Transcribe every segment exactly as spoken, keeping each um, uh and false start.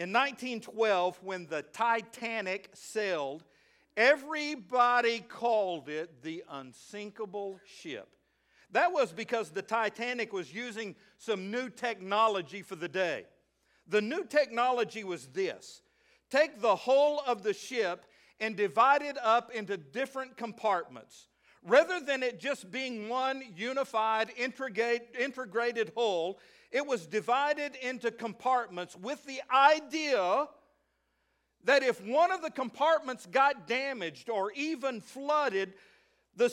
In nineteen twelve, when the Titanic sailed, everybody called it the unsinkable ship. That was because the Titanic was using some new technology for the day. The new technology was this: take the whole of the ship and divide it up into different compartments. Rather than it just being one unified, integrated whole, it was divided into compartments with the idea that if one of the compartments got damaged or even flooded, the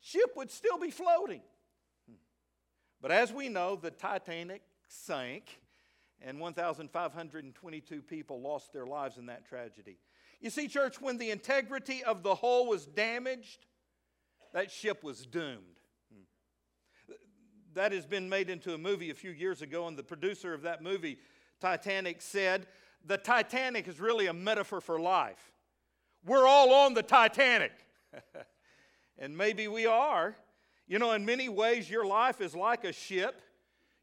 ship would still be floating. But as we know, the Titanic sank, and one thousand five hundred twenty-two people lost their lives in that tragedy. You see, church, when the integrity of the whole was damaged, that ship was doomed. That has been made into a movie a few years ago, and the producer of that movie, Titanic, said, "The Titanic is really a metaphor for life. We're all on the Titanic." And maybe we are. You know, in many ways, your life is like a ship.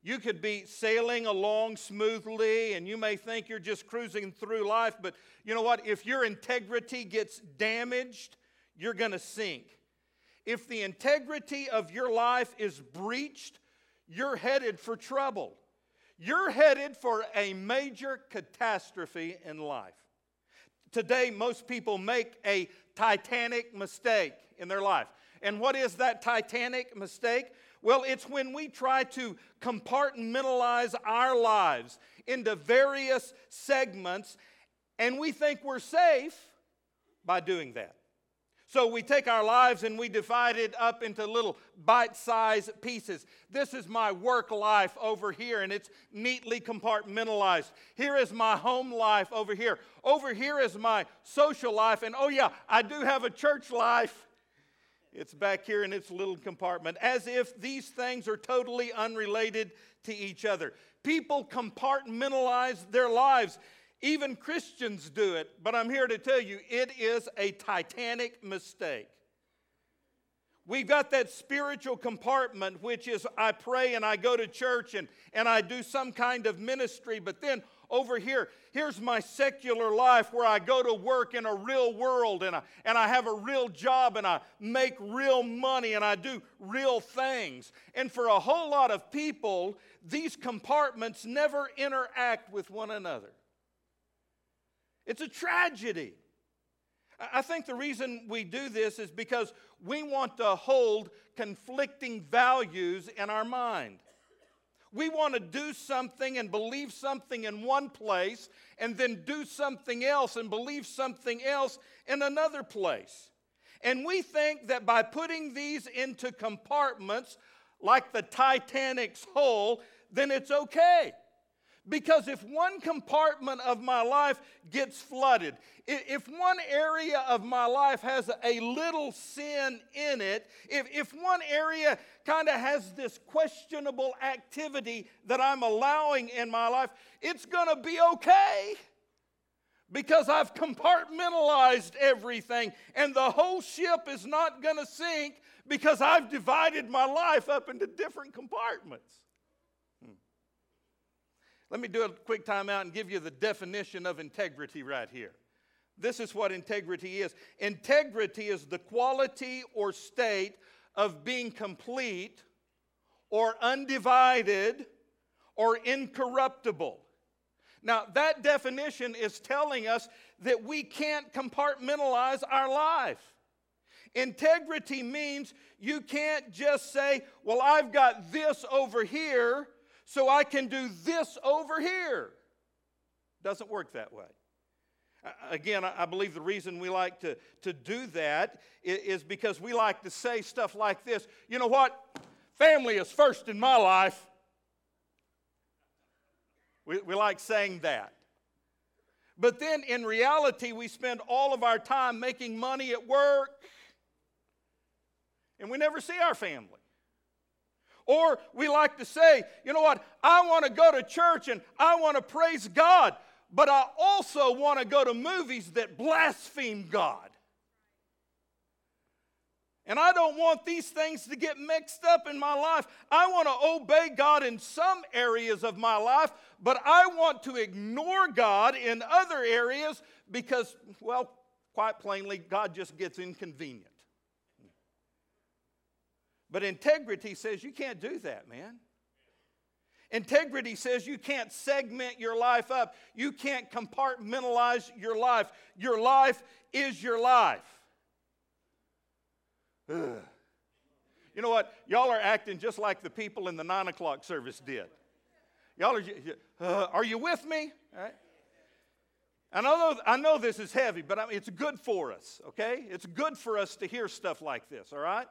You could be sailing along smoothly, and you may think you're just cruising through life, but you know what? If your integrity gets damaged, you're going to sink. If the integrity of your life is breached, you're headed for trouble. You're headed for a major catastrophe in life. Today, most people make a Titanic mistake in their life. And what is that Titanic mistake? Well, it's when we try to compartmentalize our lives into various segments, and we think we're safe by doing that. So we take our lives and we divide it up into little bite-sized pieces. This is my work life over here, and it's neatly compartmentalized. Here is my home life over here. Over here is my social life, and oh yeah, I do have a church life. It's back here in its little compartment, as if these things are totally unrelated to each other. People compartmentalize their lives. Even Christians do it, but I'm here to tell you, it is a Titanic mistake. We've got that spiritual compartment, which is I pray and I go to church and, and I do some kind of ministry, but then over here, here's my secular life where I go to work in a real world and I, and I have a real job and I make real money and I do real things. And for a whole lot of people, these compartments never interact with one another. It's a tragedy. I think the reason we do this is because we want to hold conflicting values in our mind. We want to do something and believe something in one place and then do something else and believe something else in another place. And we think that by putting these into compartments like the Titanic's hull, then it's okay. Because if one compartment of my life gets flooded, if one area of my life has a little sin in it, if, if one area kind of has this questionable activity that I'm allowing in my life, it's going to be okay because I've compartmentalized everything, and the whole ship is not going to sink because I've divided my life up into different compartments. Let me do a quick time out and give you the definition of integrity right here. This is what integrity is. Integrity is the quality or state of being complete or undivided or incorruptible. Now, that definition is telling us that we can't compartmentalize our life. Integrity means you can't just say, well, I've got this over here, so I can do this over here. Doesn't work that way. Again, I believe the reason we like to, to do that is because we like to say stuff like this. You know what? Family is first in my life. We, we like saying that. But then in reality, we spend all of our time making money at work, and we never see our family. Or we like to say, you know what, I want to go to church and I want to praise God, but I also want to go to movies that blaspheme God. And I don't want these things to get mixed up in my life. I want to obey God in some areas of my life, but I want to ignore God in other areas because, well, quite plainly, God just gets inconvenient. But integrity says you can't do that, man. Integrity says you can't segment your life up. You can't compartmentalize your life. Your life is your life. Ugh. You know what? Y'all are acting just like the people in the nine o'clock service did. Y'all are, uh, are you with me? All right. And although I know this is heavy, but I mean, it's good for us, okay? It's good for us to hear stuff like this, all right?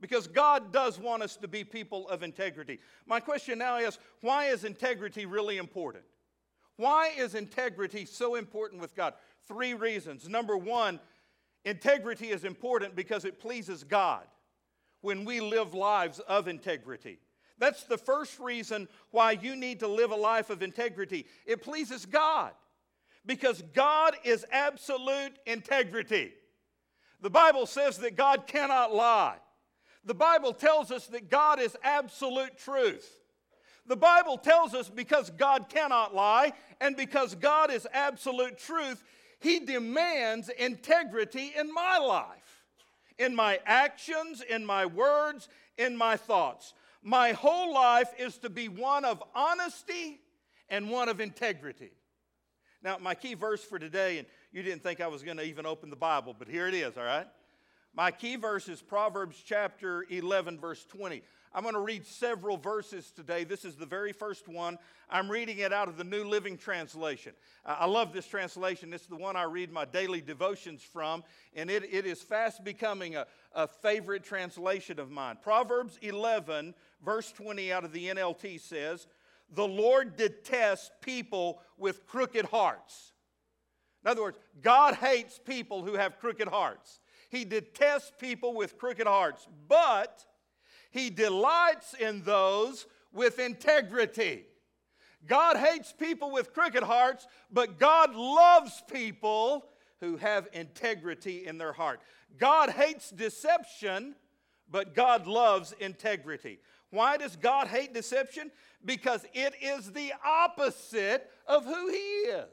Because God does want us to be people of integrity. My question now is, why is integrity really important? Why is integrity so important with God? Three reasons. Number one, integrity is important because it pleases God when we live lives of integrity. That's the first reason why you need to live a life of integrity. It pleases God because God is absolute integrity. The Bible says that God cannot lie. The Bible tells us that God is absolute truth. The Bible tells us because God cannot lie and because God is absolute truth, He demands integrity in my life, in my actions, in my words, in my thoughts. My whole life is to be one of honesty and one of integrity. Now, my key verse for today, and you didn't think I was going to even open the Bible, but here it is, all right? My key verse is Proverbs chapter eleven, verse twenty. I'm going to read several verses today. This is the very first one. I'm reading it out of the New Living Translation. Uh, I love this translation. It's the one I read my daily devotions from, and it, it is fast becoming a, a favorite translation of mine. Proverbs eleven, verse twenty out of the N L T says, "The Lord detests people with crooked hearts." In other words, God hates people who have crooked hearts. He detests people with crooked hearts, but He delights in those with integrity. God hates people with crooked hearts, but God loves people who have integrity in their heart. God hates deception, but God loves integrity. Why does God hate deception? Because it is the opposite of who He is.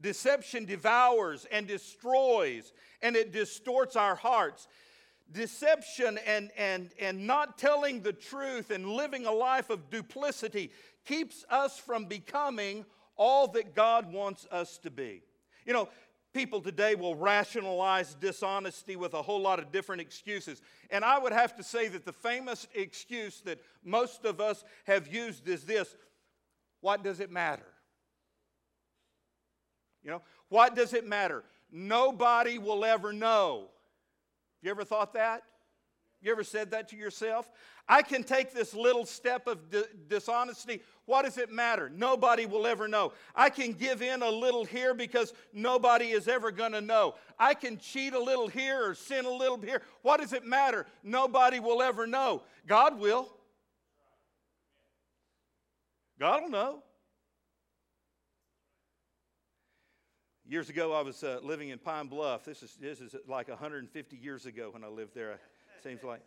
Deception devours and destroys, and it distorts our hearts. Deception and, and, and not telling the truth and living a life of duplicity keeps us from becoming all that God wants us to be. You know, people today will rationalize dishonesty with a whole lot of different excuses. And I would have to say that the famous excuse that most of us have used is this: what does it matter? You know, what does it matter? Nobody will ever know. You ever thought that? You ever said that to yourself? I can take this little step of di- dishonesty. What does it matter? Nobody will ever know. I can give in a little here because nobody is ever going to know. I can cheat a little here or sin a little here. What does it matter? Nobody will ever know. God will. God will know. Years ago, I was uh, living in Pine Bluff. This is this is like one hundred fifty years ago when I lived there, it seems like.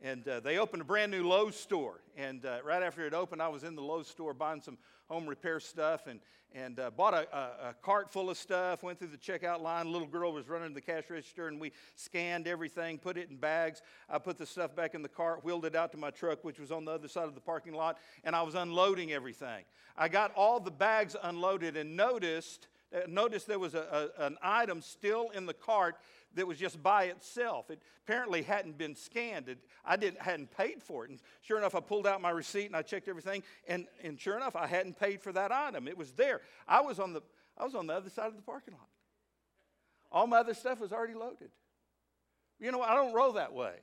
And uh, they opened a brand new Lowe's store. And uh, right after it opened, I was in the Lowe's store buying some home repair stuff and, and uh, bought a, a, a cart full of stuff, went through the checkout line. A little girl was running the cash register, and we scanned everything, put it in bags. I put the stuff back in the cart, wheeled it out to my truck, which was on the other side of the parking lot, and I was unloading everything. I got all the bags unloaded and noticed... Notice there was a, a, an item still in the cart that was just by itself. It apparently hadn't been scanned. It, I didn't hadn't paid for it. And sure enough, I pulled out my receipt and I checked everything. And, and sure enough, I hadn't paid for that item. It was there. I was on the I was on the other side of the parking lot. All my other stuff was already loaded. You know, I don't roll that way.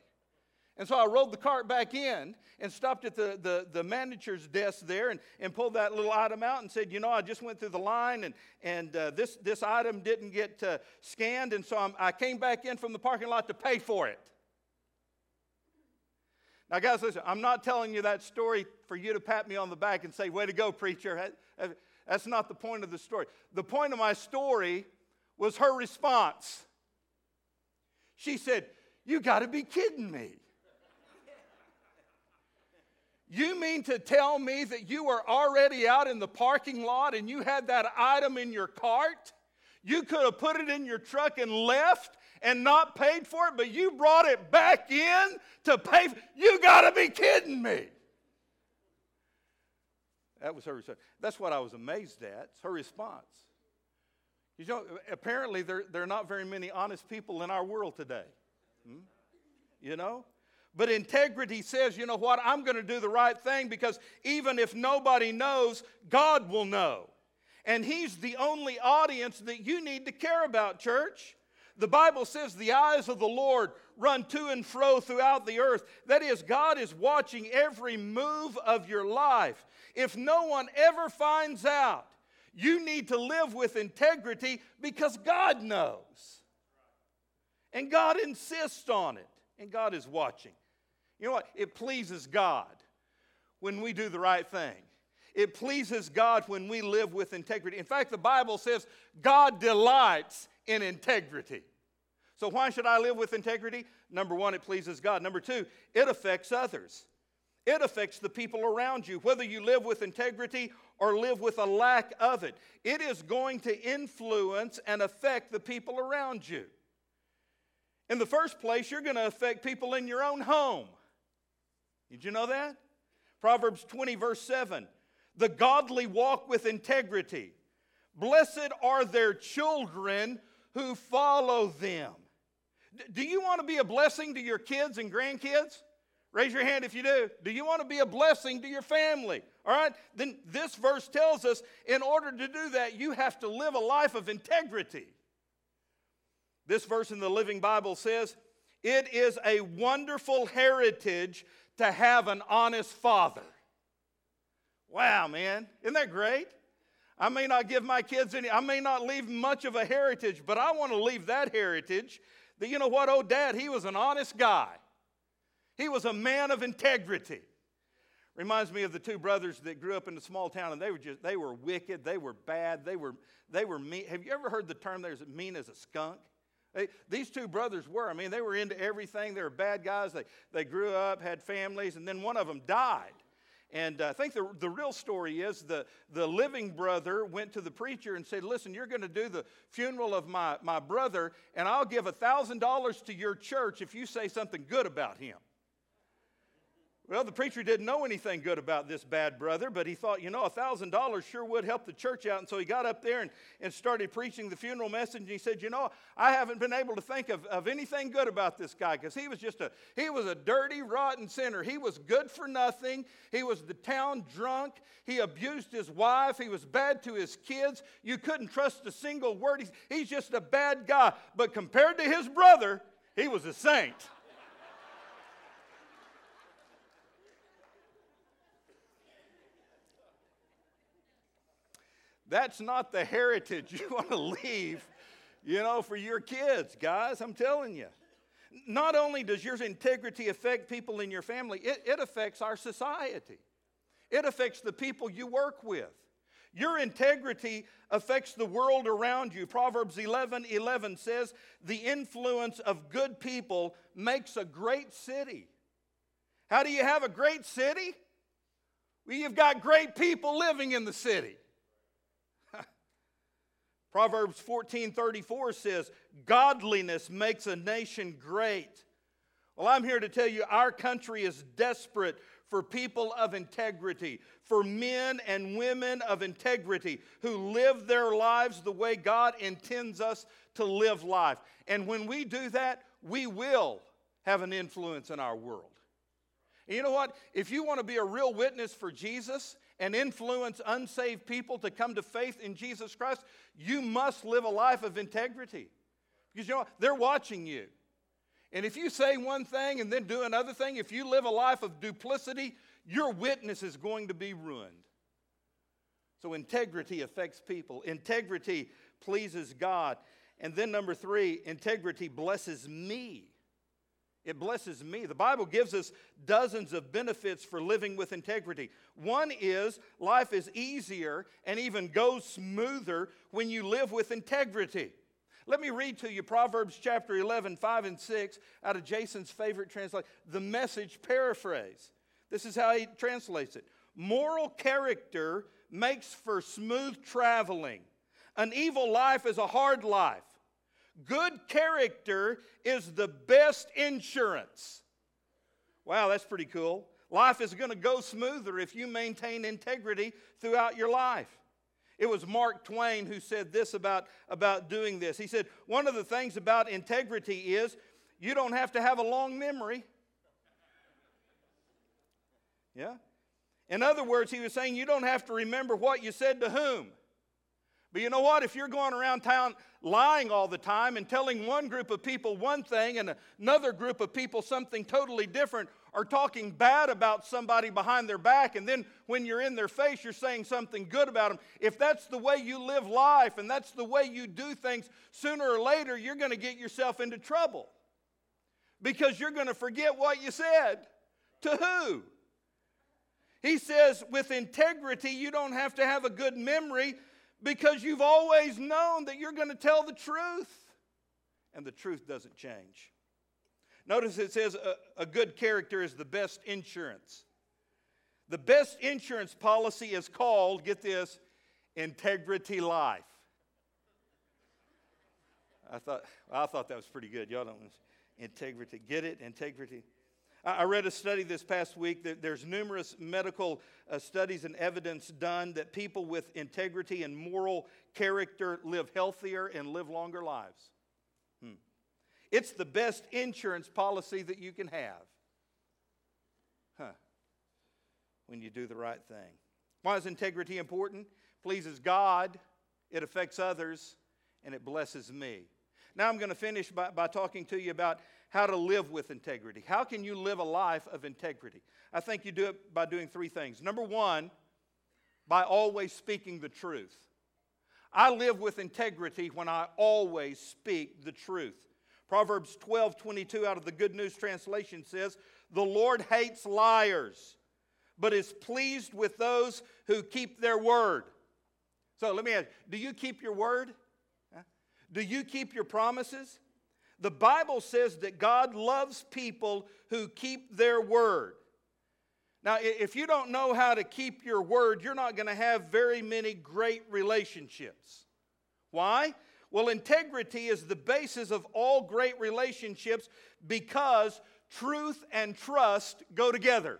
And so I rolled the cart back in and stopped at the, the, the manager's desk there and, and pulled that little item out and said, you know, I just went through the line and, and uh, this, this item didn't get uh, scanned, and so I'm, I came back in from the parking lot to pay for it. Now, guys, listen, I'm not telling you that story for you to pat me on the back and say, way to go, preacher. That's not the point of the story. The point of my story was her response. She said, You got to be kidding me. You mean to tell me that you were already out in the parking lot and you had that item in your cart? You could have put it in your truck and left and not paid for it, but you brought it back in to pay. You got to be kidding me. That was her response. That's what I was amazed at. It's her response. You know, apparently there, there are not very many honest people in our world today. Hmm? You know? But integrity says, you know what, I'm going to do the right thing, because even if nobody knows, God will know. And he's the only audience that you need to care about, church. The Bible says the eyes of the Lord run to and fro throughout the earth. That is, God is watching every move of your life. If no one ever finds out, you need to live with integrity, because God knows. And God insists on it. And God is watching. You know what? It pleases God when we do the right thing. It pleases God when we live with integrity. In fact, the Bible says God delights in integrity. So why should I live with integrity? Number one, it pleases God. Number two, it affects others. It affects the people around you, whether you live with integrity or live with a lack of it. It is going to influence and affect the people around you. In the first place, you're going to affect people in your own home. Did you know that? Proverbs twenty, verse seven. The godly walk with integrity. Blessed are their children who follow them. Do you want to be a blessing to your kids and grandkids? Raise your hand if you do. Do you want to be a blessing to your family? All right? Then this verse tells us in order to do that, you have to live a life of integrity. This verse in the Living Bible says, it is a wonderful heritage to have an honest father. Wow, man. Isn't that great? I may not give my kids any, I may not leave much of a heritage, but I want to leave that heritage that, you know what, oh, Dad, he was an honest guy. He was a man of integrity. Reminds me of the two brothers that grew up in a small town, and they were just, they were wicked, they were bad, they were, they were mean. Have you ever heard the term, they're as mean as a skunk? They, these two brothers were. I mean, they were into everything. They were bad guys. They, they grew up, had families, and then one of them died. And uh, I think the, the real story is the, the living brother went to the preacher and said, listen, you're going to do the funeral of my, my brother, and I'll give one thousand dollars to your church if you say something good about him. Well, the preacher didn't know anything good about this bad brother, but he thought, you know, one thousand dollars sure would help the church out. And so he got up there and, and started preaching the funeral message. And he said, you know, I haven't been able to think of, of anything good about this guy, because he was just a, he was a dirty, rotten sinner. He was good for nothing. He was the town drunk. He abused his wife. He was bad to his kids. You couldn't trust a single word. He's, he's just a bad guy. But compared to his brother, he was a saint. That's not the heritage you want to leave, you know, for your kids, guys. I'm telling you. Not only does your integrity affect people in your family, it, it affects our society. It affects the people you work with. Your integrity affects the world around you. Proverbs eleven eleven says, the influence of good people makes a great city. How do you have a great city? Well, you've got great people living in the city. Proverbs fourteen thirty-four says, godliness makes a nation great. Well, I'm here to tell you our country is desperate for people of integrity, for men and women of integrity who live their lives the way God intends us to live life. And when we do that, we will have an influence in our world. And you know what? If you want to be a real witness for Jesus and influence unsaved people to come to faith in Jesus Christ, you must live a life of integrity. Because you know, they're watching you. And if you say one thing and then do another thing, if you live a life of duplicity, your witness is going to be ruined. So integrity affects people. Integrity pleases God. And then number three, integrity blesses me. It blesses me. The Bible gives us dozens of benefits for living with integrity. One is life is easier and even goes smoother when you live with integrity. Let me read to you Proverbs chapter eleven, five and six out of Jason's favorite translation, the Message paraphrase. This is how he translates it. Moral character makes for smooth traveling. An evil life is a hard life. Good character is the best insurance. Wow, that's pretty cool. Life is going to go smoother if you maintain integrity throughout your life. It was Mark Twain who said this about, about doing this. He said, one of the things about integrity is you don't have to have a long memory. Yeah? In other words, he was saying you don't have to remember what you said to whom. But you know what? If you're going around town lying all the time and telling one group of people one thing and another group of people something totally different, or talking bad about somebody behind their back, and then when you're in their face, you're saying something good about them. If that's the way you live life and that's the way you do things, sooner or later, you're going to get yourself into trouble because you're going to forget what you said to who. He says, with integrity, you don't have to have a good memory because you've always known that you're going to tell the truth. And the truth doesn't change. Notice it says a, a good character is the best insurance. The best insurance policy is called, get this, integrity life. I thought I thought that was pretty good. Y'all don't integrity. Get it? Integrity. I, I read a study this past week that there's numerous medical uh, studies and evidence done that people with integrity and moral character live healthier and live longer lives. Hmm. It's the best insurance policy that you can have. Huh. When you do the right thing. Why is integrity important? It pleases God, it affects others, and it blesses me. Now I'm going to finish by, by talking to you about how to live with integrity. How can you live a life of integrity? I think you do it by doing three things. Number one, by always speaking the truth. I live with integrity when I always speak the truth. Proverbs twelve twenty-two out of the Good News Translation says, the Lord hates liars, but is pleased with those who keep their word. So let me ask, do you keep your word? Do you keep your promises? The Bible says that God loves people who keep their word. Now, if you don't know how to keep your word, you're not going to have very many great relationships. Why? Well, integrity is the basis of all great relationships because truth and trust go together.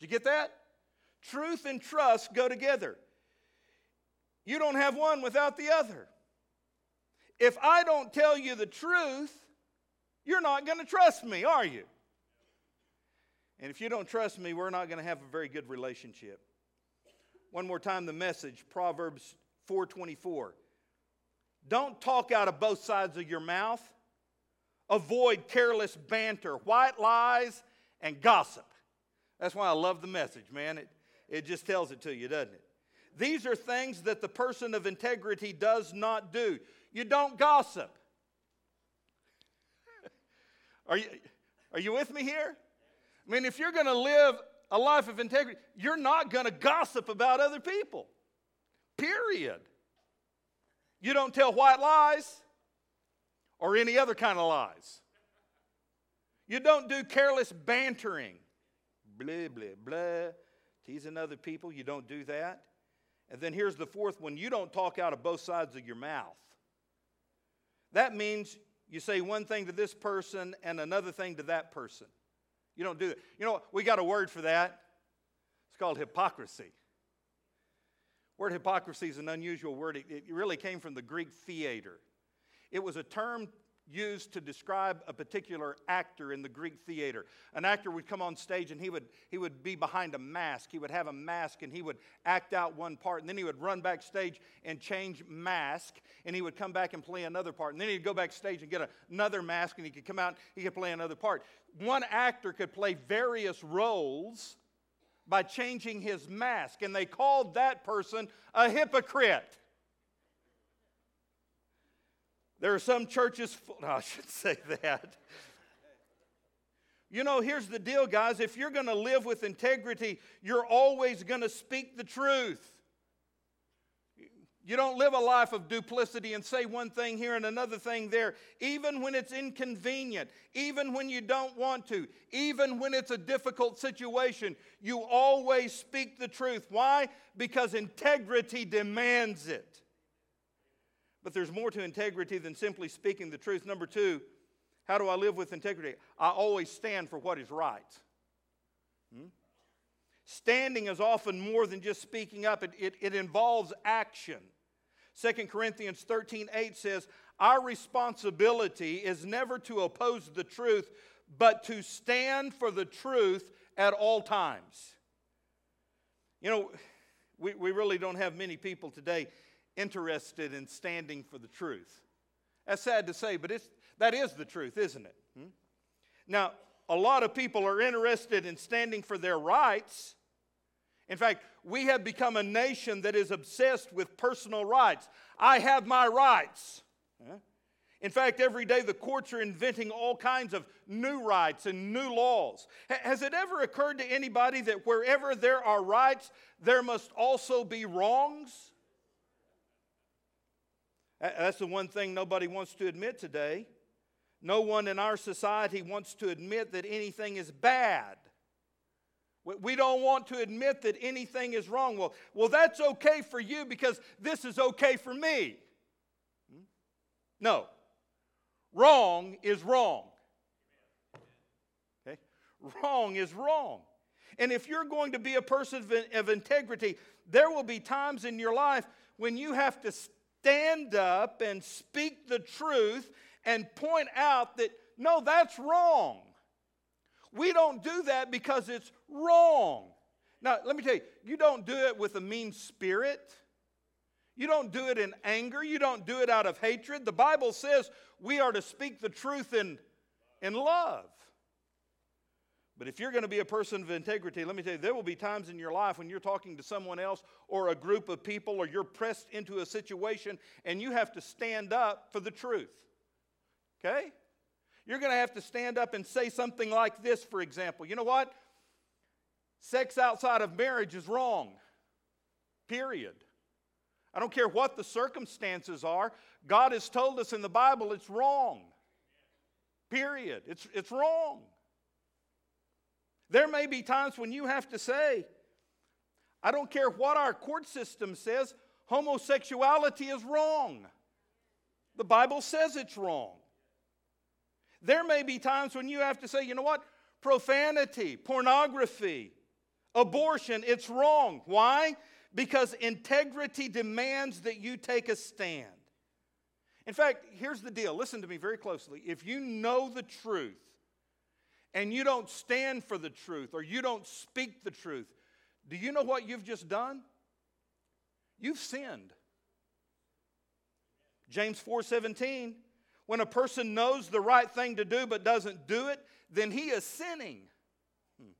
Did you get that? Truth and trust go together. You don't have one without the other. If I don't tell you the truth, you're not going to trust me, are you? And if you don't trust me, we're not going to have a very good relationship. One more time, the Message, Proverbs four twenty-four. Don't talk out of both sides of your mouth. Avoid careless banter, white lies, and gossip. That's why I love the Message, man. It, it just tells it to you, doesn't it? These are things that the person of integrity does not do. You don't gossip. Are you, are you with me here? I mean, if you're going to live a life of integrity, you're not going to gossip about other people. Period. You don't tell white lies or any other kind of lies. You don't do careless bantering. Blah, blah, blah. Teasing other people, you don't do that. And then here's the fourth one. You don't talk out of both sides of your mouth. That means you say one thing to this person and another thing to that person. You don't do that. You know, we got a word for that. It's called hypocrisy. The word hypocrisy is an unusual word. It, it really came from the Greek theater. It was a term used to describe a particular actor in the Greek theater. An actor would come on stage and he would, he would be behind a mask. He would have a mask and he would act out one part. And then he would run backstage and change mask. And he would come back and play another part. And then he'd go backstage and get another mask and he could come out and he could play another part. One actor could play various roles by changing his mask, and they called that person a hypocrite. There are some churches full, no, I should say that. You know, here's the deal, guys. If you're going to live with integrity, you're always going to speak the truth. You don't live a life of duplicity and say one thing here and another thing there, even when it's inconvenient, even when you don't want to, even when it's a difficult situation. You always speak the truth. Why? Because integrity demands it. But there's more to integrity than simply speaking the truth. Number two, how do I live with integrity? I always stand for what is right. Hmm? Standing is often more than just speaking up. It, it, it involves action. Second Corinthians thirteen eight says, our responsibility is never to oppose the truth, but to stand for the truth at all times. You know, we, we really don't have many people today interested in standing for the truth. That's sad to say, but it's, that is the truth, isn't it? Hmm? Now, a lot of people are interested in standing for their rights. In fact, we have become a nation that is obsessed with personal rights. I have my rights. In fact, every day the courts are inventing all kinds of new rights and new laws. Has it ever occurred to anybody that wherever there are rights, there must also be wrongs? That's the one thing nobody wants to admit today. No one in our society wants to admit that anything is bad. We don't want to admit that anything is wrong. Well, well, that's okay for you because this is okay for me. No. Wrong is wrong. Okay? Wrong is wrong. And if you're going to be a person of integrity, there will be times in your life when you have to stand up and speak the truth and point out that, no, that's wrong. We don't do that because it's wrong. Now, let me tell you, you don't do it with a mean spirit. You don't do it in anger. You don't do it out of hatred. The Bible says we are to speak the truth in, in love. But if you're going to be a person of integrity, let me tell you, there will be times in your life when you're talking to someone else or a group of people or you're pressed into a situation and you have to stand up for the truth. Okay? You're going to have to stand up and say something like this, for example. You know what? Sex outside of marriage is wrong. Period. I don't care what the circumstances are. God has told us in the Bible it's wrong. Period. It's, it's wrong. There may be times when you have to say, I don't care what our court system says, homosexuality is wrong. The Bible says it's wrong. There may be times when you have to say, you know what? Profanity, pornography, abortion, it's wrong. Why? Because integrity demands that you take a stand. In fact, here's the deal. Listen to me very closely. If you know the truth and you don't stand for the truth or you don't speak the truth, do you know what you've just done? You've sinned. James four seventeen. When a person knows the right thing to do but doesn't do it, then he is sinning. Hmm.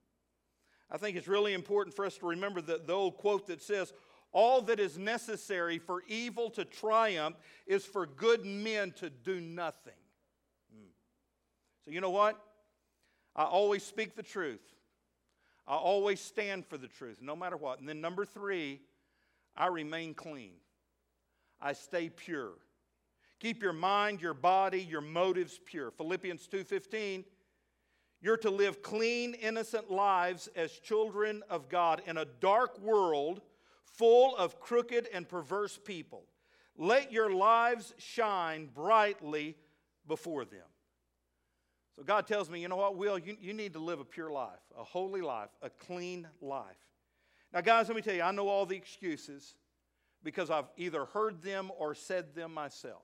I think it's really important for us to remember the, the old quote that says, all that is necessary for evil to triumph is for good men to do nothing. Hmm. So you know what? I always speak the truth. I always stand for the truth, no matter what. And then number three, I remain clean. I stay pure. Keep your mind, your body, your motives pure. Philippians two fifteen, you're to live clean, innocent lives as children of God in a dark world full of crooked and perverse people. Let your lives shine brightly before them. So God tells me, you know what, Will, you, you need to live a pure life, a holy life, a clean life. Now, guys, let me tell you, I know all the excuses because I've either heard them or said them myself.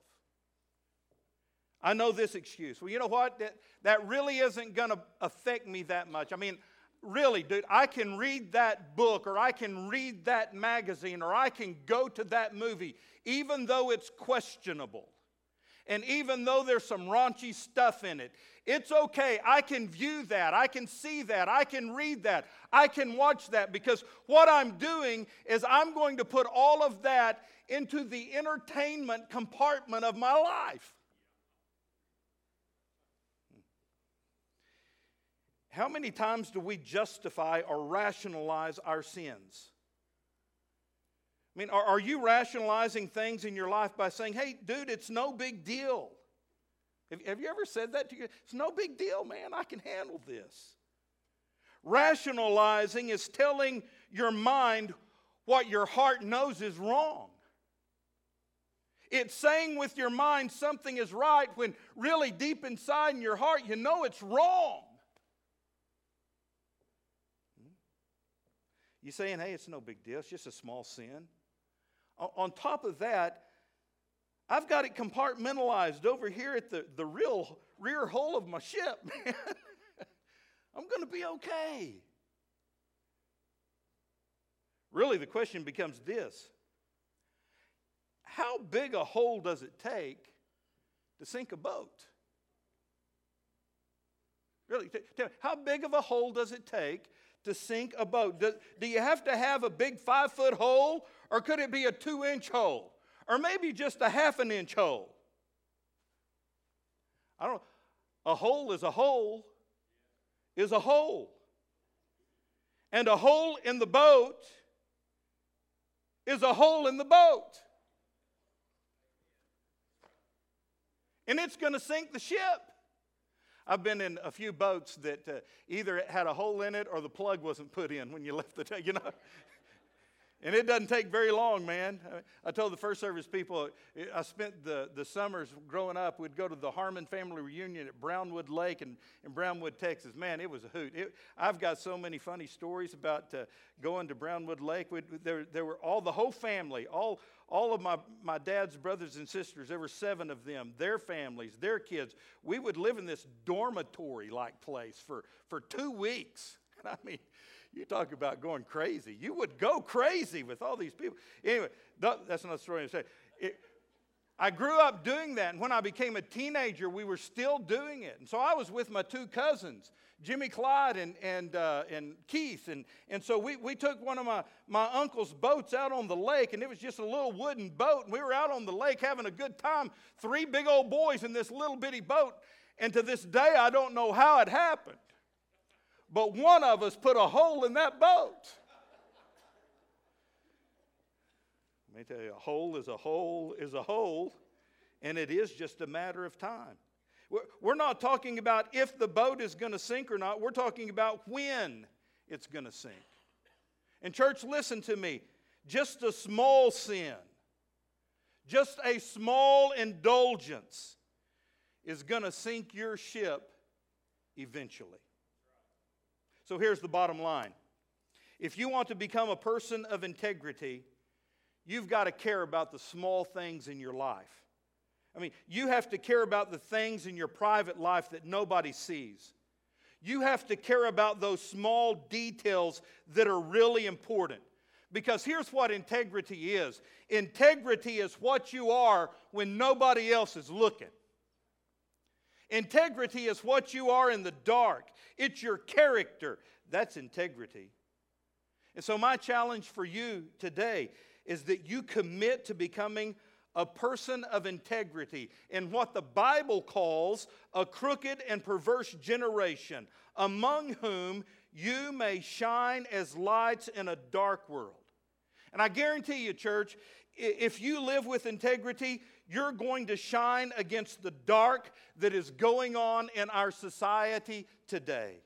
I know this excuse. Well, you know what? That, that really isn't going to affect me that much. I mean, really, dude, I can read that book or I can read that magazine or I can go to that movie, even though it's questionable. And even though there's some raunchy stuff in it, it's okay. I can view that. I can see that. I can read that. I can watch that because what I'm doing is I'm going to put all of that into the entertainment compartment of my life. How many times do we justify or rationalize our sins? I mean, are, are you rationalizing things in your life by saying, hey, dude, it's no big deal? Have, have you ever said that to you? It's no big deal, man. I can handle this. Rationalizing is telling your mind what your heart knows is wrong. It's saying with your mind something is right when really deep inside in your heart you know it's wrong. You're saying, hey, it's no big deal. It's just a small sin. On top of that, I've got it compartmentalized over here at the, the real rear hull of my ship, man. I'm going to be okay. Really, the question becomes this. How big a hole does it take to sink a boat? Really, t- t- how big of a hole does it take to sink a boat? Do, do you have to have a big five-foot hole, or could it be a two-inch hole? Or maybe just a half-an-inch hole? I don't know. A hole is a hole is a hole. And a hole in the boat is a hole in the boat. And it's going to sink the ship. I've been in a few boats that uh, either it had a hole in it or the plug wasn't put in when you left the tank, you know. And it doesn't take very long, man. I told the first service people, I spent the, the summers growing up, we'd go to the Harmon family reunion at Brownwood Lake in, in Brownwood, Texas. Man, it was a hoot. It, I've got so many funny stories about uh, going to Brownwood Lake. We'd, there, there were all the whole family, all all of my, my dad's brothers and sisters, there were seven of them, their families, their kids. We would live in this dormitory-like place for, for two weeks. I mean, you talk about going crazy. You would go crazy with all these people. Anyway, that's another story I'm saying. It, I grew up doing that, and when I became a teenager, we were still doing it. And so I was with my two cousins, Jimmy Clyde and and uh, and Keith, and and so we, we took one of my, my uncle's boats out on the lake, and it was just a little wooden boat, and we were out on the lake having a good time. Three big old boys in this little bitty boat, and to this day, I don't know how it happened. But one of us put a hole in that boat. Let me tell you, a hole is a hole is a hole, and it is just a matter of time. We're, we're not talking about if the boat is going to sink or not. We're talking about when it's going to sink. And church, listen to me. Just a small sin, just a small indulgence is going to sink your ship eventually. So here's the bottom line. If you want to become a person of integrity, you've got to care about the small things in your life. I mean, you have to care about the things in your private life that nobody sees. You have to care about those small details that are really important. Because here's what integrity is. Integrity is what you are when nobody else is looking. Integrity is what you are in the dark. It's your character. That's integrity. And so my challenge for you today is that you commit to becoming a person of integrity in what the Bible calls a crooked and perverse generation, among whom you may shine as lights in a dark world. And I guarantee you, church, if you live with integrity, you're going to shine against the dark that is going on in our society today.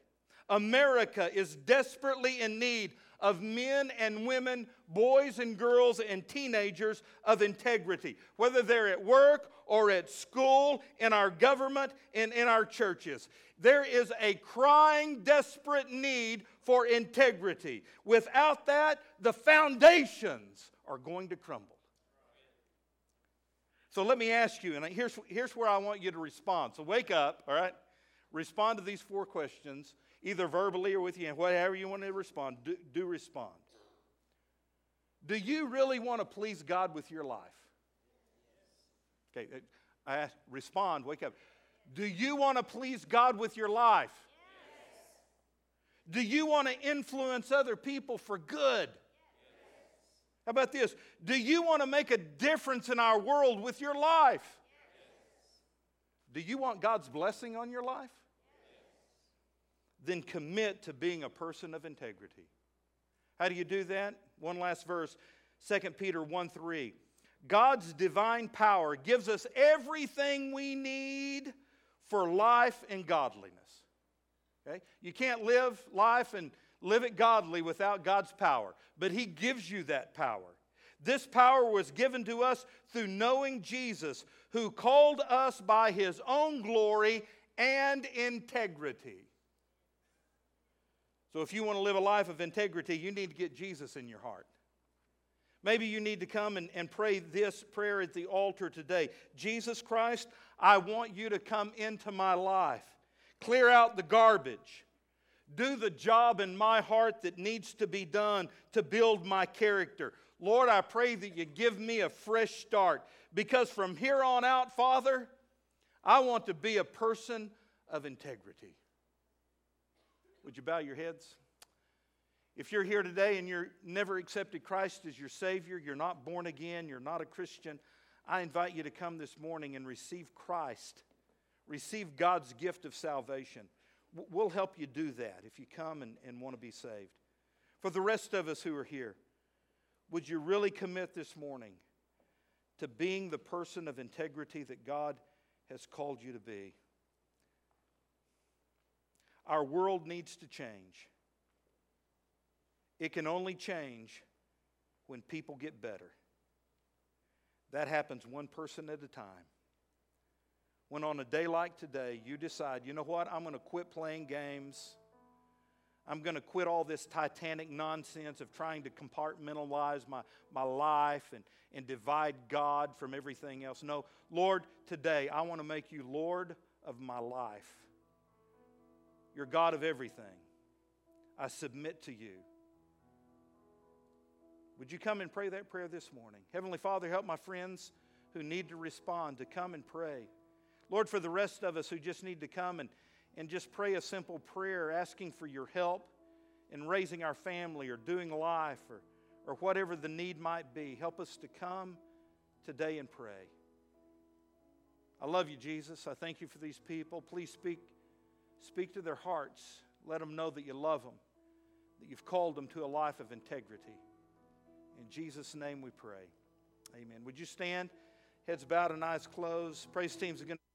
America is desperately in need of men and women, boys and girls and teenagers of integrity, whether they're at work or at school, in our government and in our churches. There is a crying, desperate need for integrity. Without that, the foundations are going to crumble. So let me ask you, and here's, here's where I want you to respond. So wake up, all right? Respond to these four questions, either verbally or with your hand, whatever you want to respond, do, do respond. Do you really want to please God with your life? Okay, I ask, respond, wake up. Do you want to please God with your life? Yes. Do you want to influence other people for good? How about this? Do you want to make a difference in our world with your life? Yes. Do you want God's blessing on your life? Yes. Then commit to being a person of integrity. How do you do that? One last verse. Second Peter one three. God's divine power gives us everything we need for life and godliness. Okay? You can't live life and live it godly without God's power, but He gives you that power. This power was given to us through knowing Jesus, who called us by His own glory and integrity. So if you want to live a life of integrity, you need to get Jesus in your heart. Maybe you need to come and, and pray this prayer at the altar today. Jesus Christ, I want you to come into my life. Clear out the garbage. Do the job in my heart that needs to be done to build my character. Lord, I pray that you give me a fresh start. Because from here on out, Father, I want to be a person of integrity. Would you bow your heads? If you're here today and you've never accepted Christ as your Savior, you're not born again, you're not a Christian, I invite you to come this morning and receive Christ. Receive God's gift of salvation. We'll help you do that if you come and, and want to be saved. For the rest of us who are here, would you really commit this morning to being the person of integrity that God has called you to be? Our world needs to change. It can only change when people get better. That happens one person at a time. When on a day like today, you decide, you know what, I'm going to quit playing games. I'm going to quit all this Titanic nonsense of trying to compartmentalize my, my life and, and divide God from everything else. No, Lord, today I want to make you Lord of my life. You're God of everything. I submit to you. Would you come and pray that prayer this morning? Heavenly Father, help my friends who need to respond to come and pray. Lord, for the rest of us who just need to come and, and just pray a simple prayer asking for your help in raising our family or doing life or, or whatever the need might be, help us to come today and pray. I love you, Jesus. I thank you for these people. Please speak, speak to their hearts. Let them know that you love them, that you've called them to a life of integrity. In Jesus' name we pray. Amen. Would you stand? Heads bowed and eyes closed. Praise teams are going to...